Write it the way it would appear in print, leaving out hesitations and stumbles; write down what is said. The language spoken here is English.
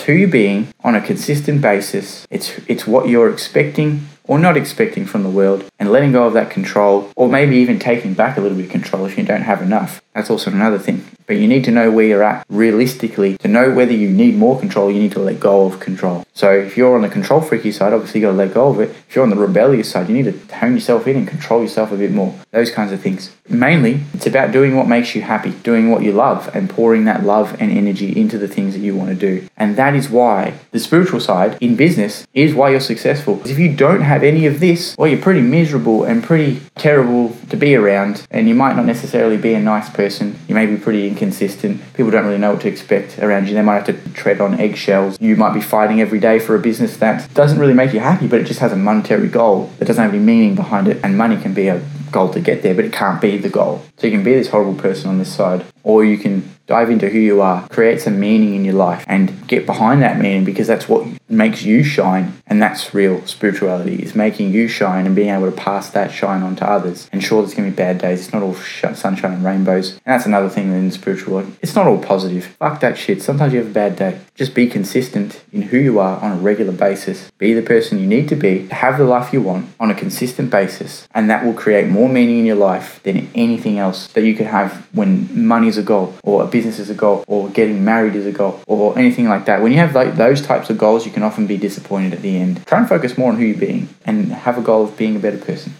it's who you're being on a consistent basis. It's what you're expecting or not expecting from the world, and letting go of that control, or maybe even taking back a little bit of control if you don't have enough. That's also another thing. But you need to know where you're at realistically. To know whether you need more control, you need to let go of control. So if you're on the control freaky side, obviously you got to let go of it. If you're on the rebellious side, you need to hone yourself in and control yourself a bit more. Those kinds of things. Mainly, it's about doing what makes you happy, doing what you love, and pouring that love and energy into the things that you want to do. And that is why the spiritual side in business is why you're successful. Because if you don't have any of this, well, you're pretty miserable and pretty terrible to be around, and you might not necessarily be a nice person. You may be pretty inconsistent. People don't really know what to expect around you. They might have to tread on eggshells. You might be fighting every day for a business that doesn't really make you happy, but it just has a monetary goal that doesn't have any meaning behind it. And money can be a goal to get there, but it can't be the goal. So you can be this horrible person on this side, or you can dive into who you are, create some meaning in your life, and get behind that meaning, because that's what makes you shine. And that's real spirituality, is making you shine and being able to pass that shine on to others. And sure, there's gonna be bad days. It's not all sunshine and rainbows. And that's another thing in spiritual life. It's not all positive. Fuck that shit. Sometimes you have a bad day. Just be consistent in who you are on a regular basis. Be the person you need to be to have the life you want on a consistent basis. And that will create more meaning in your life than anything else that you could have when money is a goal, or a business is a goal, or getting married is a goal, or anything like that. When you have like those types of goals, you can often be disappointed at the end. Try and focus more on who you're being, and have a goal of being a better person.